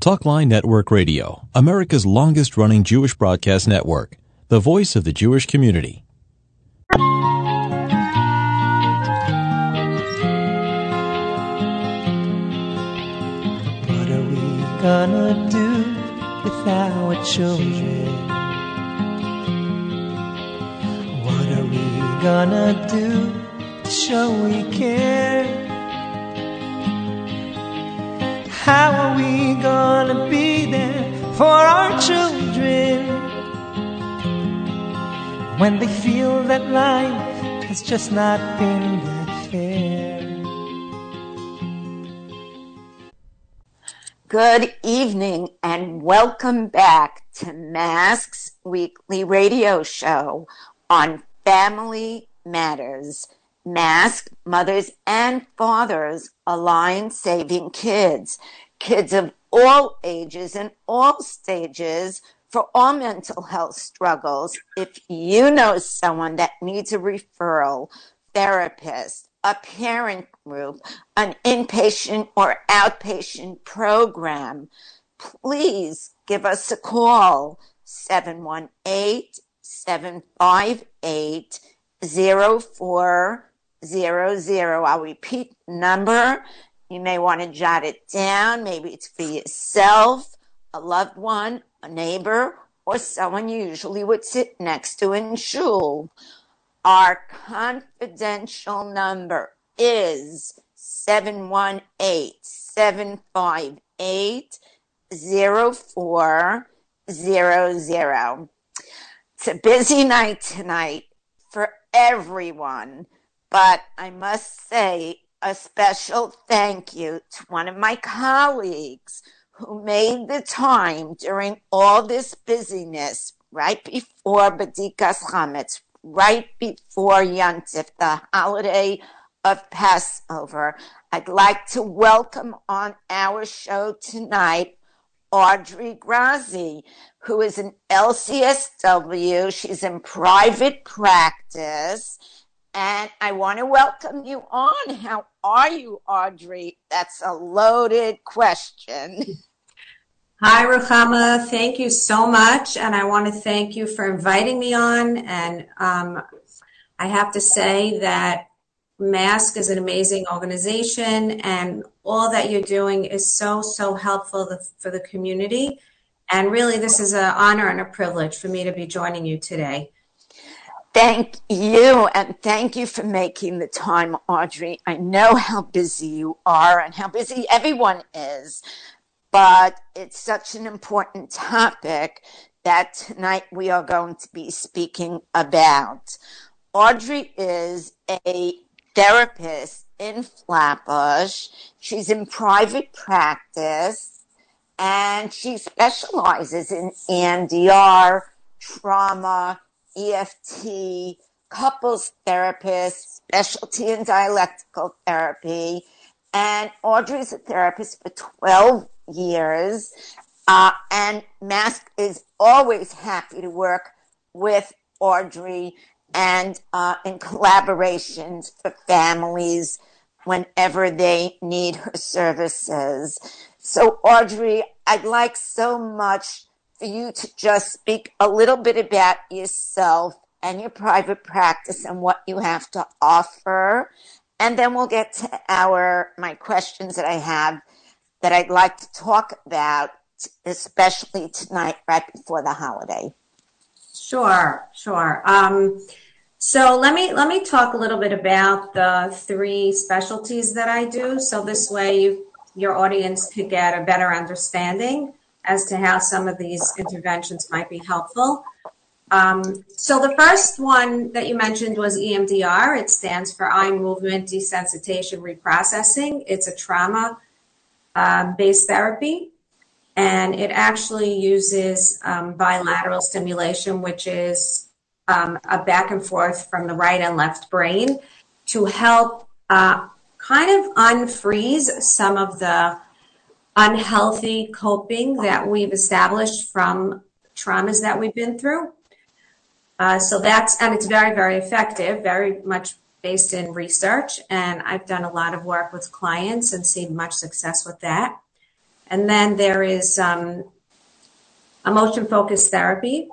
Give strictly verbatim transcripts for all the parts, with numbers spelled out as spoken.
TalkLine Network Radio, America's longest-running Jewish broadcast network, the voice of the Jewish community. What are we gonna do with our children? What are we gonna do to show we care? How are we gonna be there for our children when they feel that life has just not been that fair? Good evening and welcome back to Masks Weekly Radio Show on Family Matters. Masks Mothers and Fathers Align Saving Kids, kids of all ages and all stages for all mental health struggles. If you know someone that needs a referral, therapist, a parent group, an inpatient or outpatient program, please give us a call, seven one eight, seven five eight, zero four zero zero. I'll repeat the number. You may want to jot it down. Maybe it's for yourself, a loved one, a neighbor, or someone you usually would sit next to in shul. Our confidential number is seven one eight, seven five eight, zero four zero zero. It's a busy night tonight for everyone. But I must say a special thank you to one of my colleagues who made the time during all this busyness, right before Badikas Hametz, right before Yontif, the holiday of Passover. I'd like to welcome on our show tonight Audrey Grazi, who is an L C S W. She's in private practice. And I want to welcome you on. How are you, Audrey? That's a loaded question. Hi, Ruchama. Thank you so much. And I want to thank you for inviting me on. And um, I have to say that M A S C is an amazing organization. And all that you're doing is so, so helpful for the community. And really, this is an honor and a privilege for me to be joining you today. Thank you, and thank you for making the time, Audrey. I know how busy you are and how busy everyone is, but it's such an important topic that tonight we are going to be speaking about. Audrey is a therapist in Flatbush. She's in private practice, and she specializes in E M D R, trauma, E F T, couples therapist, specialty in dialectical therapy. And Audrey's a therapist for twelve years. Uh, and M A S C is always happy to work with Audrey and uh, in collaborations for families whenever they need her services. So, Audrey, I'd like so much for you to just speak a little bit about yourself and your private practice and what you have to offer. And then we'll get to our my questions that I have that I'd like to talk about, especially tonight right before the holiday. Sure, sure. Um, so let me let me talk a little bit about the three specialties that I do. So this way you, your audience could get a better understanding as to how some of these interventions might be helpful. Um, so the first one that you mentioned was E M D R. It stands for Eye Movement Desensitization Reprocessing. It's a trauma-based therapy, and it actually uses um, bilateral stimulation, which is um, a back and forth from the right and left brain, to help uh, kind of unfreeze some of the unhealthy coping that we've established from traumas that we've been through. Uh, so that's, and it's very, very effective, very much based in research. And I've done a lot of work with clients and seen much success with that. And then there is um, emotion-focused therapy,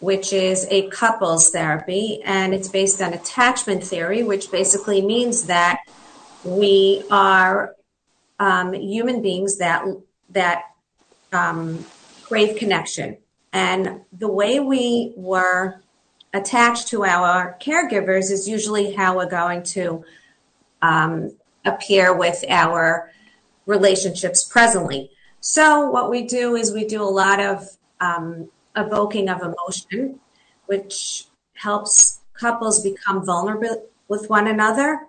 which is a couples therapy, and it's based on attachment theory, which basically means that we are um, human beings that that um, crave connection. And the way we were attached to our caregivers is usually how we're going to um, appear with our relationships presently. So what we do is we do a lot of um, evoking of emotion, which helps couples become vulnerable with one another.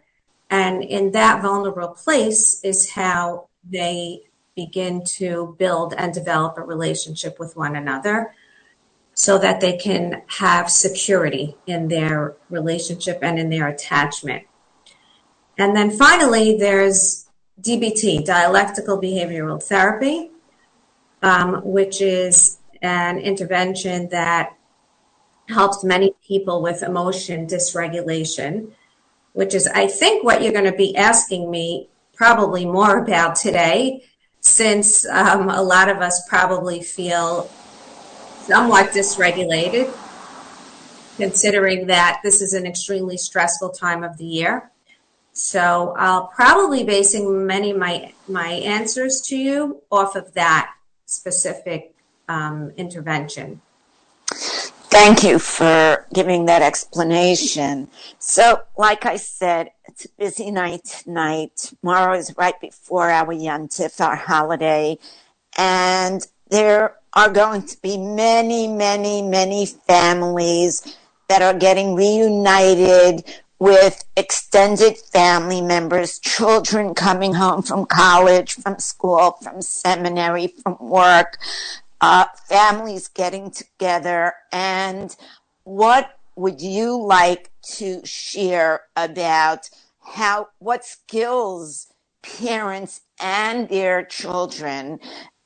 And in that vulnerable place is how they begin to build and develop a relationship with one another so that they can have security in their relationship and in their attachment. And then finally, there's D B T, dialectical behavioral therapy, um, which is an intervention that helps many people with emotion dysregulation, which is, I think, what you're going to be asking me probably more about today, since um, a lot of us probably feel somewhat dysregulated, considering that this is an extremely stressful time of the year. So I'll probably basing many of my, my answers to you off of that specific um, intervention. Thank you for giving that explanation. So, like I said, it's a busy night tonight. Tomorrow is right before our Yontif, our holiday, and there are going to be many, many, many families that are getting reunited with extended family members, children coming home from college, from school, from seminary, from work, uh, families getting together. And what would you like to share about how, what skills parents and their children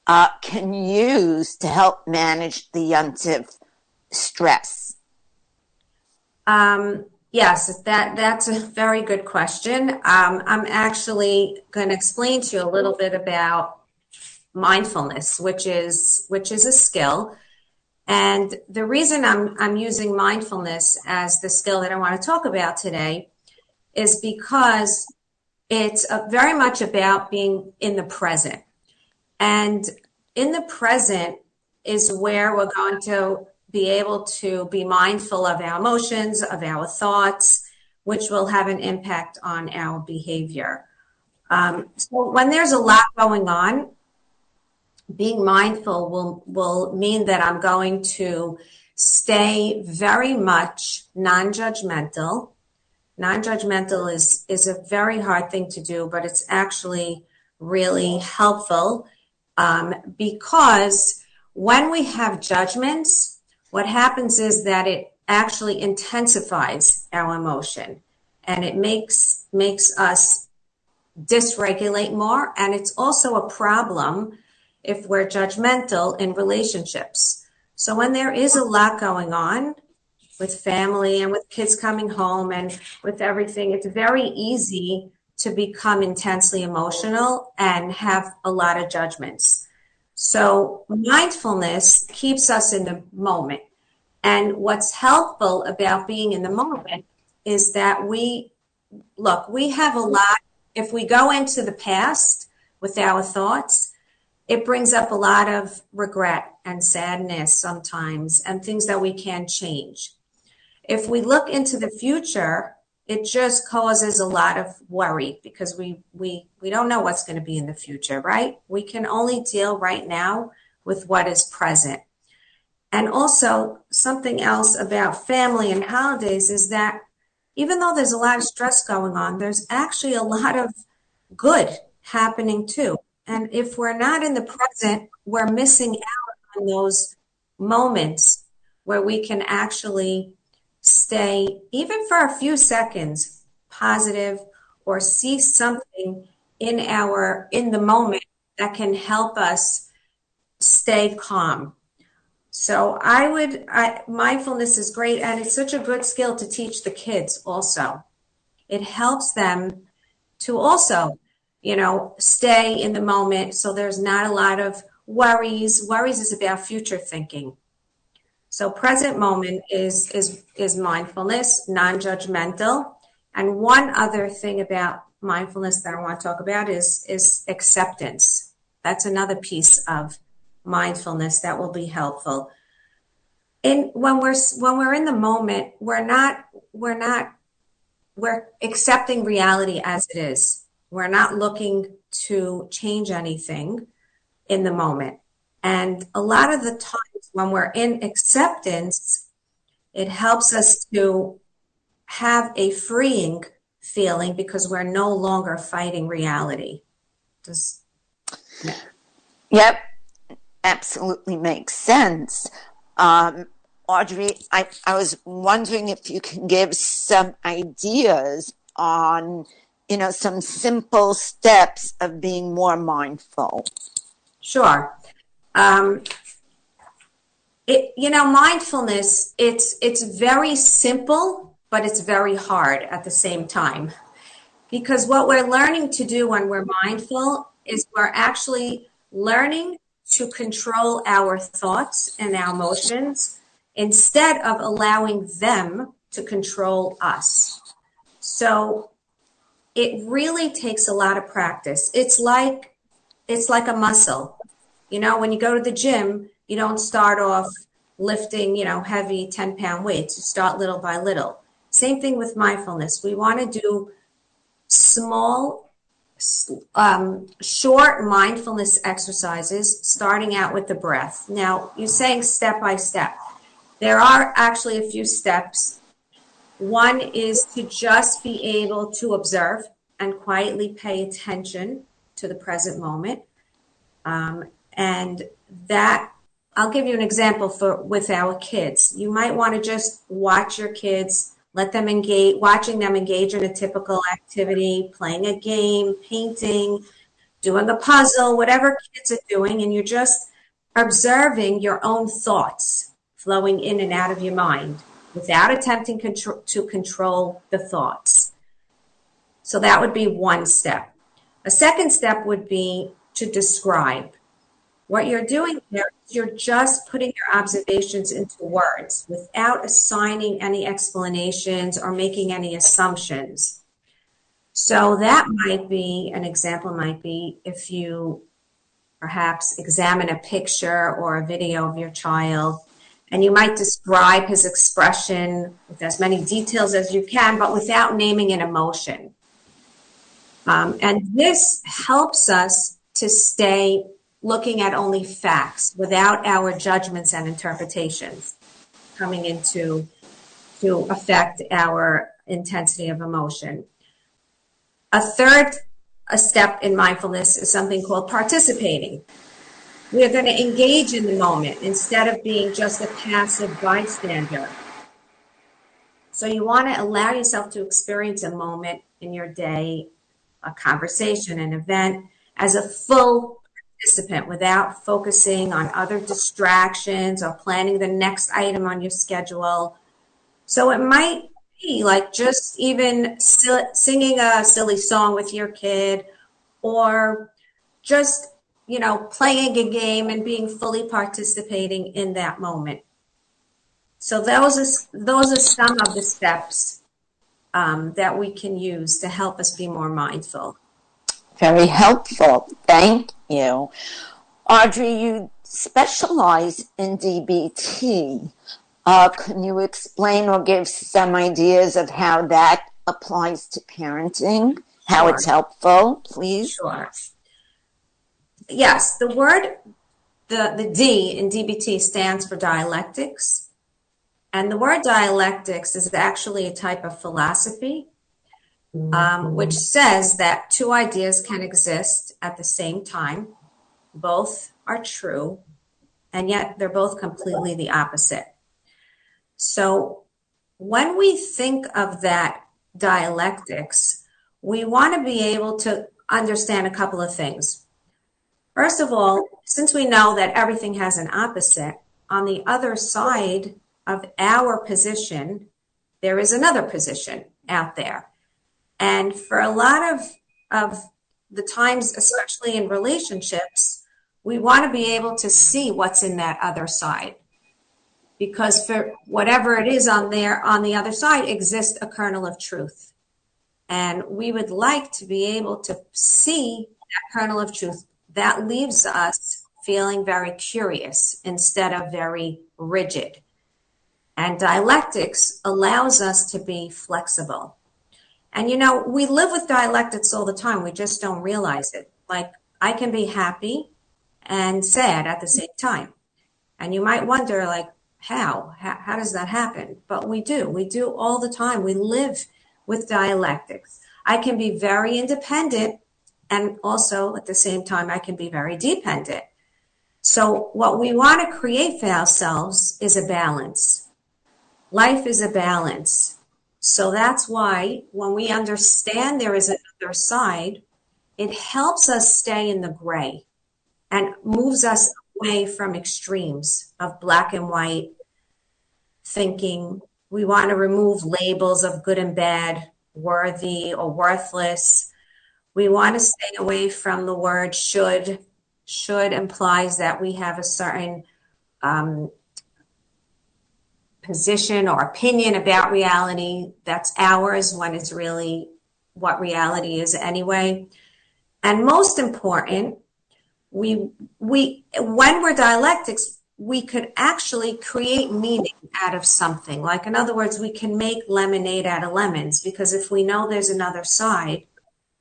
uh, can use to help manage the Yontif stress? Um. Yes, that, that's a very good question. Um, I'm actually going to explain to you a little bit about mindfulness, which is which is a skill. And the reason I'm I'm using mindfulness as the skill that I want to talk about today is because it's a, very much about being in the present. And in the present is where we're going to be able to be mindful of our emotions, of our thoughts, which will have an impact on our behavior. Um, so when there's a lot going on, being mindful will, will mean that I'm going to stay very much non-judgmental. Non-judgmental is, is a very hard thing to do, but it's actually really helpful um, because when we have judgments, what happens is that it actually intensifies our emotion, and it makes makes us dysregulate more. And it's also a problem if we're judgmental in relationships. So when there is a lot going on with family and with kids coming home and with everything, it's very easy to become intensely emotional and have a lot of judgments. So mindfulness keeps us in the moment. And what's helpful about being in the moment is that we, look, we have a lot, if we go into the past with our thoughts, it brings up a lot of regret and sadness sometimes and things that we can't change. If we look into the future, it just causes a lot of worry because we, we, we don't know what's going to be in the future, right? We can only deal right now with what is present. And also something else about family and holidays is that even though there's a lot of stress going on, there's actually a lot of good happening too. And if we're not in the present, we're missing out on those moments where we can actually stay, even for a few seconds, positive or see something in our, in the moment that can help us stay calm. So I would, I, mindfulness is great, and it's such a good skill to teach the kids also. It helps them to also you know, stay in the moment. So there's not a lot of worries. Worries is about future thinking. So present moment is is is mindfulness, non-judgmental. And one other thing about mindfulness that I want to talk about is is acceptance. That's another piece of mindfulness that will be helpful. In when we're when we're in the moment, we're not we're not we're accepting reality as it is. We're not looking to change anything in the moment. And a lot of the times when we're in acceptance, it helps us to have a freeing feeling because we're no longer fighting reality. Does yeah. Yep, absolutely makes sense. Um, Audrey, I, I was wondering if you can give some ideas on, you know, some simple steps of being more mindful. Sure. Um, it, you know, mindfulness, it's it's very simple, but it's very hard at the same time. Because what we're learning to do when we're mindful is we're actually learning to control our thoughts and our emotions instead of allowing them to control us. So it really takes a lot of practice. It's like It's like a muscle. You know, when you go to the gym, you don't start off lifting, you know, heavy ten pound weights. You start little by little. Same thing with mindfulness. We want to do small, um, short mindfulness exercises, starting out with the breath. Now, you're saying step by step. There are actually a few steps. One is to just be able to observe and quietly pay attention to the present moment, um, and that I'll give you an example for with our kids. You might want to just watch your kids, let them engage, watching them engage in a typical activity, playing a game, painting, doing a puzzle, whatever kids are doing, and you're just observing your own thoughts flowing in and out of your mind without attempting contro- to control the thoughts. So that would be one step. A second step would be to describe. What you're doing there is you're just putting your observations into words without assigning any explanations or making any assumptions. So that might be, an example might be if you perhaps examine a picture or a video of your child, and you might describe his expression with as many details as you can, but without naming an emotion. Um, and this helps us to stay looking at only facts without our judgments and interpretations coming into to affect our intensity of emotion. A third a step in mindfulness is something called participating. We're going to engage in the moment instead of being just a passive bystander. So you want to allow yourself to experience a moment in your day, a conversation, an event, as a full participant without focusing on other distractions or planning the next item on your schedule. So it might be like just even singing a silly song with your kid, or just, you know, playing a game and being fully participating in that moment. So those are, those are some of the steps Um, that we can use to help us be more mindful. Very helpful. Thank you. Audrey, you specialize in D B T. Uh, can you explain or give some ideas of how that applies to parenting? How Sure. It's helpful, please? Sure. Yes, the word, the, the D in D B T stands for dialectics. And the word dialectics is actually a type of philosophy, um, which says that two ideas can exist at the same time. Both are true, and yet they're both completely the opposite. So when we think of that dialectics, we want to be able to understand a couple of things. First of all, since we know that everything has an opposite, on the other side of our position, there is another position out there. And for a lot of, of the times, especially in relationships, we want to be able to see what's in that other side, because for whatever it is on there, on the other side exists a kernel of truth. And we would like to be able to see that kernel of truth. That leaves us feeling very curious instead of very rigid. And dialectics allows us to be flexible. And, you know, we live with dialectics all the time. We just don't realize it. Like, I can be happy and sad at the same time. And you might wonder, like, how? How, how does that happen? But we do. We do all the time. We live with dialectics. I can be very independent, and also at the same time, I can be very dependent. So what we want to create for ourselves is a balance. Life is a balance. So that's why when we understand there is another side, it helps us stay in the gray and moves us away from extremes of black and white thinking. We want to remove labels of good and bad, worthy or worthless. We want to stay away from the word should. Should implies that we have a certain um, position or opinion about reality that's ours, when it's really what reality is anyway. And most important, we we when we're dialectics, we could actually create meaning out of something. Like, in other words, we can make lemonade out of lemons, because if we know there's another side,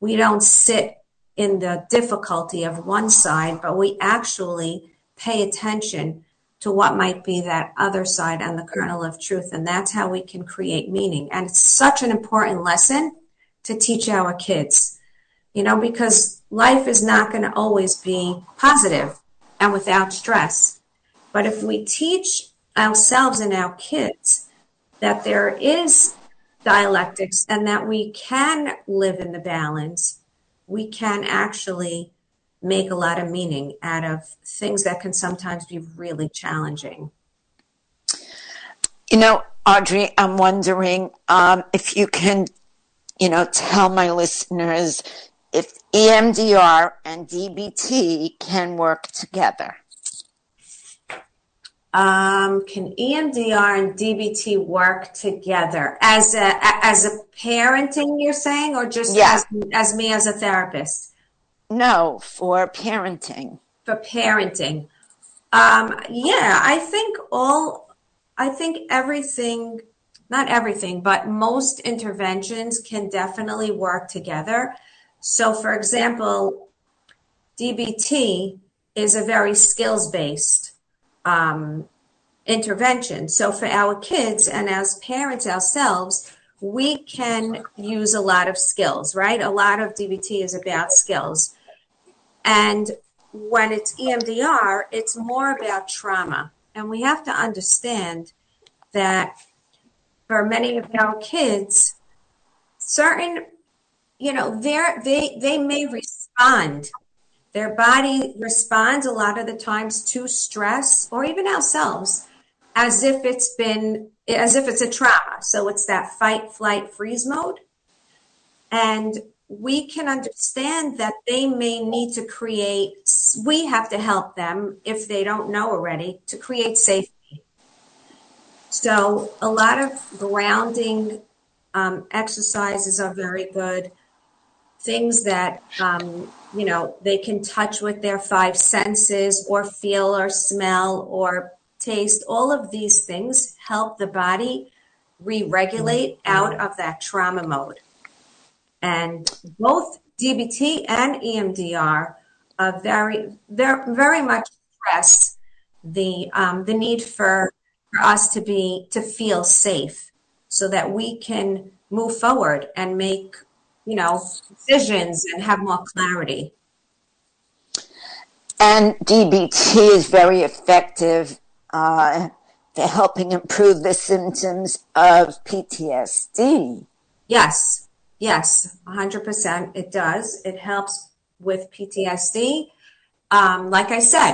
we don't sit in the difficulty of one side, but we actually pay attention to what might be that other side and the kernel of truth. And that's how we can create meaning. And it's such an important lesson to teach our kids, you know, because life is not going to always be positive and without stress. But if we teach ourselves and our kids that there is dialectics and that we can live in the balance, we can actually make a lot of meaning out of things that can sometimes be really challenging. You know, Audrey, I'm wondering um, if you can, you know, tell my listeners if E M D R and D B T can work together. Um, can E M D R and D B T work together as a as a parenting, you're saying, or just yeah. as, as me as a therapist? No, for parenting. For parenting. Um, yeah, I think all, I think everything, not everything, but most interventions can definitely work together. So, for example, D B T is a very skills-based Um, intervention. So for our kids and as parents ourselves, we can use a lot of skills, right? A lot of D B T is about skills. And when it's E M D R, it's more about trauma. And we have to understand that for many of our kids, certain, you know, they they may respond. Their body responds a lot of the times to stress, or even ourselves, as if it's been, as if it's a trauma. So it's that fight, flight, freeze mode. And we can understand that they may need to create, we have to help them, if they don't know already, to create safety. So a lot of grounding um, exercises are very good. Things that, um, you know, they can touch with their five senses, or feel or smell or taste. All of these things help the body re-regulate out of that trauma mode. And both D B T and E M D R are very, they're very much stress the um, the need for, for us to be to feel safe, so that we can move forward and make, you know, decisions and have more clarity. And D B T is very effective uh, for helping improve the symptoms of P T S D. Yes, yes, one hundred percent it does. It helps with P T S D. Um, like I said,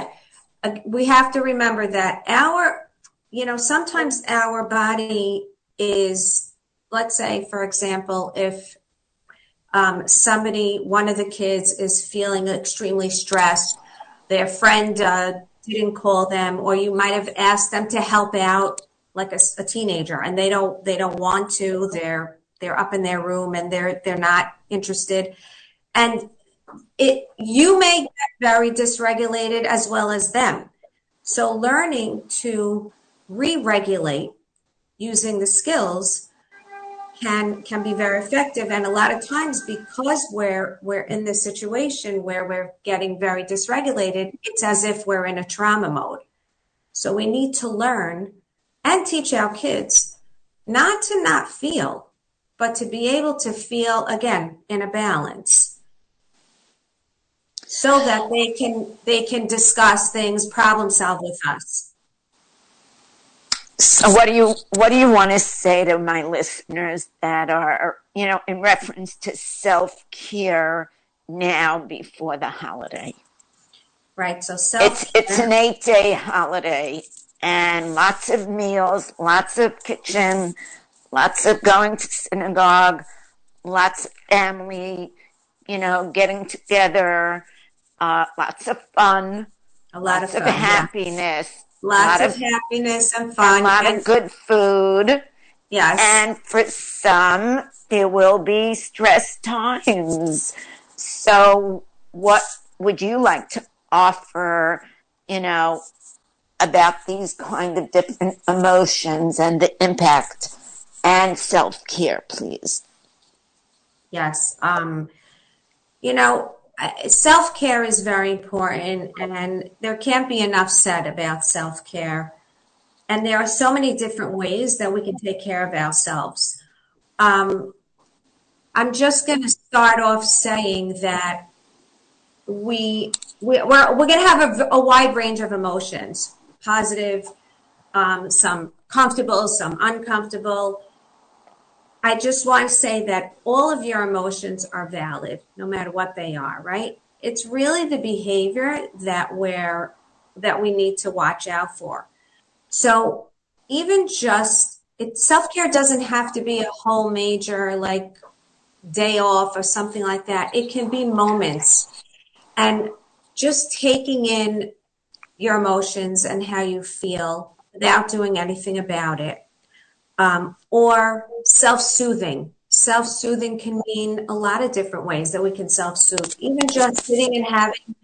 uh, we have to remember that our, you know, sometimes our body is, let's say, for example, if um, somebody, one of the kids is feeling extremely stressed. Their friend uh, didn't call them, or you might have asked them to help out, like a, a teenager, and they don't they don't want to. They're they're up in their room and they're they're not interested. And it you may get very dysregulated as well as them. So learning to re-regulate using the skills can can be very effective. And a lot of times, because we're we're in this situation where we're getting very dysregulated, it's as if we're in a trauma mode. So we need to learn and teach our kids not to not feel, but to be able to feel again in a balance, so that they can they can discuss things, problem solve with us. So what do you what do you want to say to my listeners that are, you know, in reference to self-care now before the holiday? Right. So self-care. It's it's an eight-day holiday. And lots of meals, lots of kitchen, lots of going to synagogue, lots of family, you know, getting together, uh, lots of fun, a lot lots of, fun, of happiness, yeah. lots lot of, of happiness and fun, a lot and, of good food. Yes, and for some, there will be stress times. So, what would you like to offer? You know, about these kind of different emotions and the impact and self-care, please. Yes. Um, you know, self-care is very important, and there can't be enough said about self-care. And there are so many different ways that we can take care of ourselves. Um, I'm just going to start off saying that we, we, we're, we're going to have a, a wide range of emotions. Positive, um, some comfortable, some uncomfortable. I just want to say that all of your emotions are valid, no matter what they are, right? It's really the behavior that we're, that we need to watch out for. So even just, it, self-care doesn't have to be a whole major, like, day off or something like that. It can be moments. And just taking in your emotions and how you feel without doing anything about it. Um, or self-soothing. Self-soothing can mean a lot of different ways that we can self-soothe. Even just sitting and having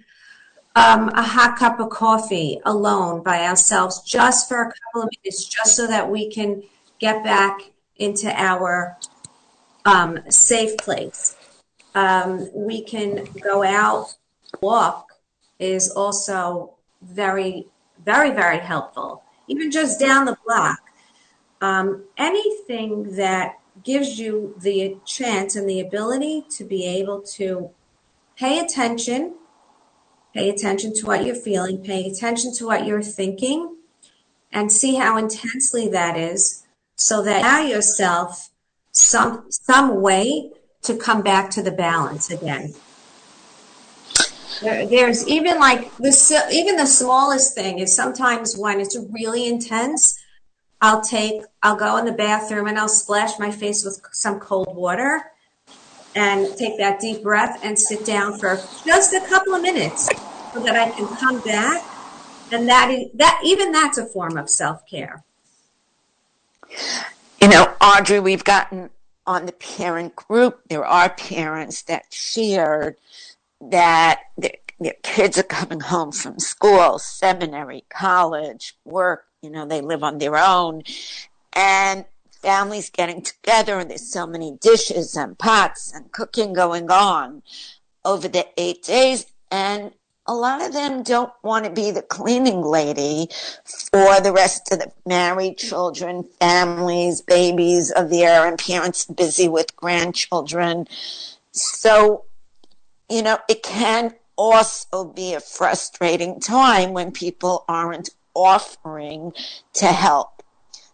um, a hot cup of coffee alone by ourselves, just for a couple of minutes, just so that we can get back into our um, safe place. Um, we can go out. Walk is also very, very, very helpful. Even just down the block, um, anything that gives you the chance and the ability to be able to pay attention, pay attention to what you're feeling, pay attention to what you're thinking, and see how intensely that is, so that you allow yourself some some way to come back to the balance again. There's even like the even the smallest thing is sometimes when it's really intense, I'll take I'll go in the bathroom and I'll splash my face with some cold water and take that deep breath and sit down for just a couple of minutes so that I can come back. And that is, that even that's a form of self-care. You know, Audrey, we've gotten on the parent group. There are parents that shared that their, their kids are coming home from school, seminary, college, work, you know, they live on their own, and families getting together, and there's so many dishes and pots and cooking going on over the eight days, and a lot of them don't want to be the cleaning lady for the rest of the married children, families, babies are there, and parents busy with grandchildren. So, you know, it can also be a frustrating time when people aren't offering to help.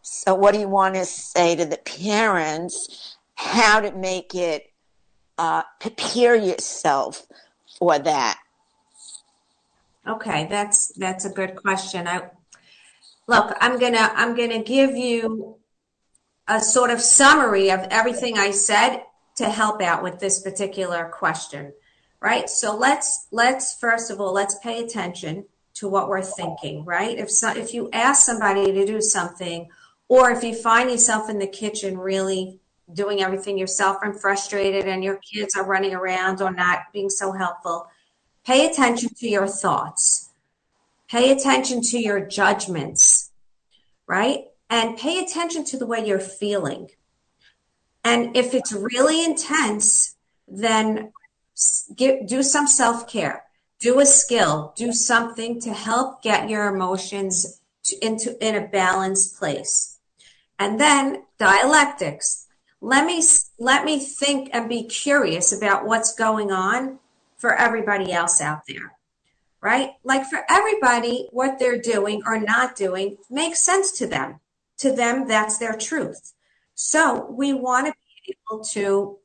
So what do you want to say to the parents, how to make it, uh, prepare yourself for that? Okay, that's that's a good question. I look, I'm going to I'm going to give you a sort of summary of everything I said to help out with this particular question, right? So let's, let's first of all, let's pay attention to what we're thinking, right? If so, if you ask somebody to do something, or if you find yourself in the kitchen really doing everything yourself and frustrated and your kids are running around or not being so helpful, pay attention to your thoughts. Pay attention to your judgments, right? And pay attention to the way you're feeling. And if it's really intense, then get, do some self-care. Do a skill. Do something to help get your emotions to, into in a balanced place. And then dialectics. Let me let me think and be curious about what's going on for everybody else out there, right? Like for everybody, what they're doing or not doing makes sense to them. To them, that's their truth. So we want to be able to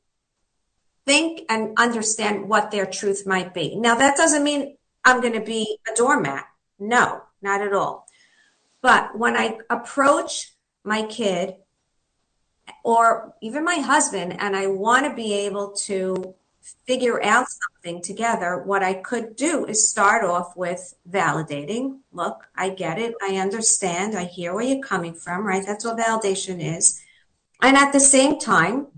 think and understand what their truth might be. Now, that doesn't mean I'm going to be a doormat. No, not at all. But when I approach my kid or even my husband, and I want to be able to figure out something together, what I could do is start off with validating. Look, I get it. I understand. I hear where you're coming from, right? That's what validation is. And at the same time,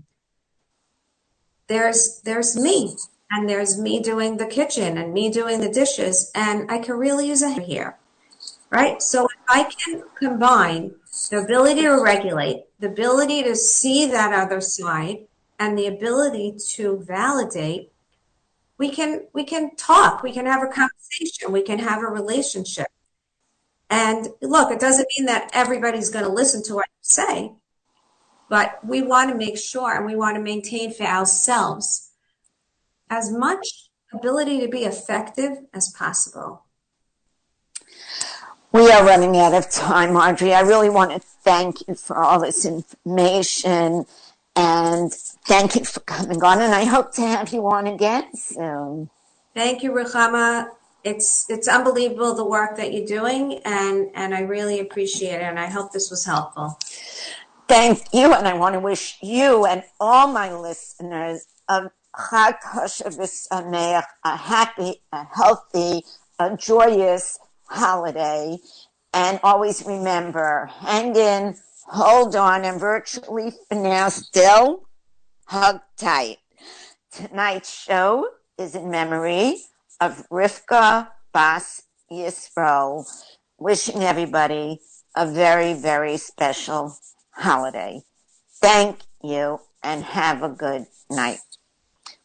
there's there's me, and there's me doing the kitchen and me doing the dishes, and I can really use a hand here, right? So if I can combine the ability to regulate, the ability to see that other side, and the ability to validate, we can we can talk, we can have a conversation, we can have a relationship. And look, it doesn't mean that everybody's going to listen to what you say, but we want to make sure and we want to maintain for ourselves as much ability to be effective as possible. We are running out of time, Audrey. I really want to thank you for all this information. And thank you for coming on, and I hope to have you on again soon. Thank you, Ruchama. It's it's unbelievable the work that you're doing, and, and I really appreciate it, and I hope this was helpful. Thank you, and I want to wish you and all my listeners a Chag Koshevus Amir, a happy, a healthy, a joyous holiday. And always remember, hang in, hold on, and virtually for now still hug tight. Tonight's show is in memory of Rivka Bas Yisro, wishing everybody a very, very special holiday. Thank you and have a good night.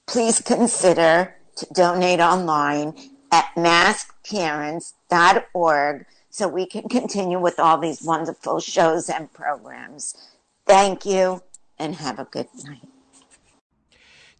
Please consider to donate online at mask parents dot org so we can continue with all these wonderful shows and programs. Thank you, and have a good night.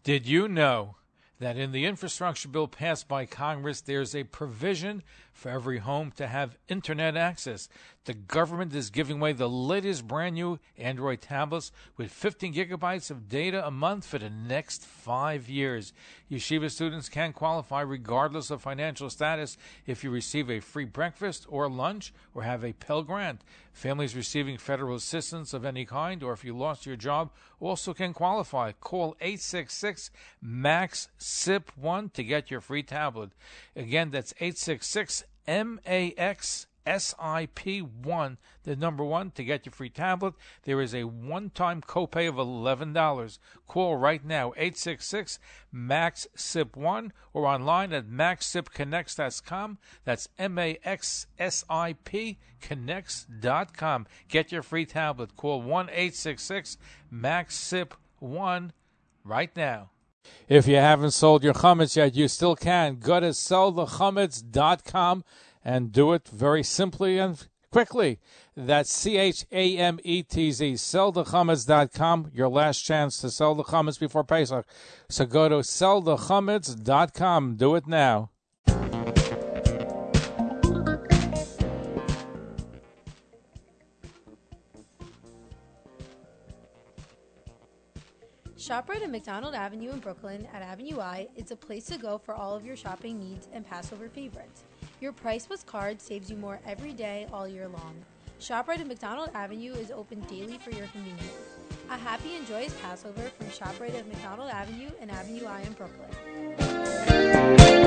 Did you know that in the infrastructure bill passed by Congress, there's a provision for every home to have Internet access? The government is giving away the latest brand-new Android tablets with fifteen gigabytes of data a month for the next five years. Yeshiva students can qualify regardless of financial status if you receive a free breakfast or lunch or have a Pell Grant. Families receiving federal assistance of any kind or if you lost your job also can qualify. Call eight six six max sip one to get your free tablet. Again, that's eight six six M A X S I P one, the number one, to get your free tablet. There is a one-time copay of eleven dollars. Call right now, eight six six max sip one, or online at max sip connects dot com. That's M A X S I P connects dot com. Get your free tablet. Call one eight six six max sip one right now. If you haven't sold your chametz yet, you still can. Go to sell the chametz dot com. And do it very simply and quickly. That's C H A M E T Z, sell the chametz dot com, your last chance to sell the chametz before Pesach. So go to sell the chametz dot com. Do it now. ShopRite at McDonald Avenue in Brooklyn at Avenue I is a place to go for all of your shopping needs and Passover favorites. Your priceless card saves you more every day all year long. ShopRite at McDonald Avenue is open daily for your convenience. A happy and joyous Passover from ShopRite of McDonald Avenue and Avenue I in Brooklyn.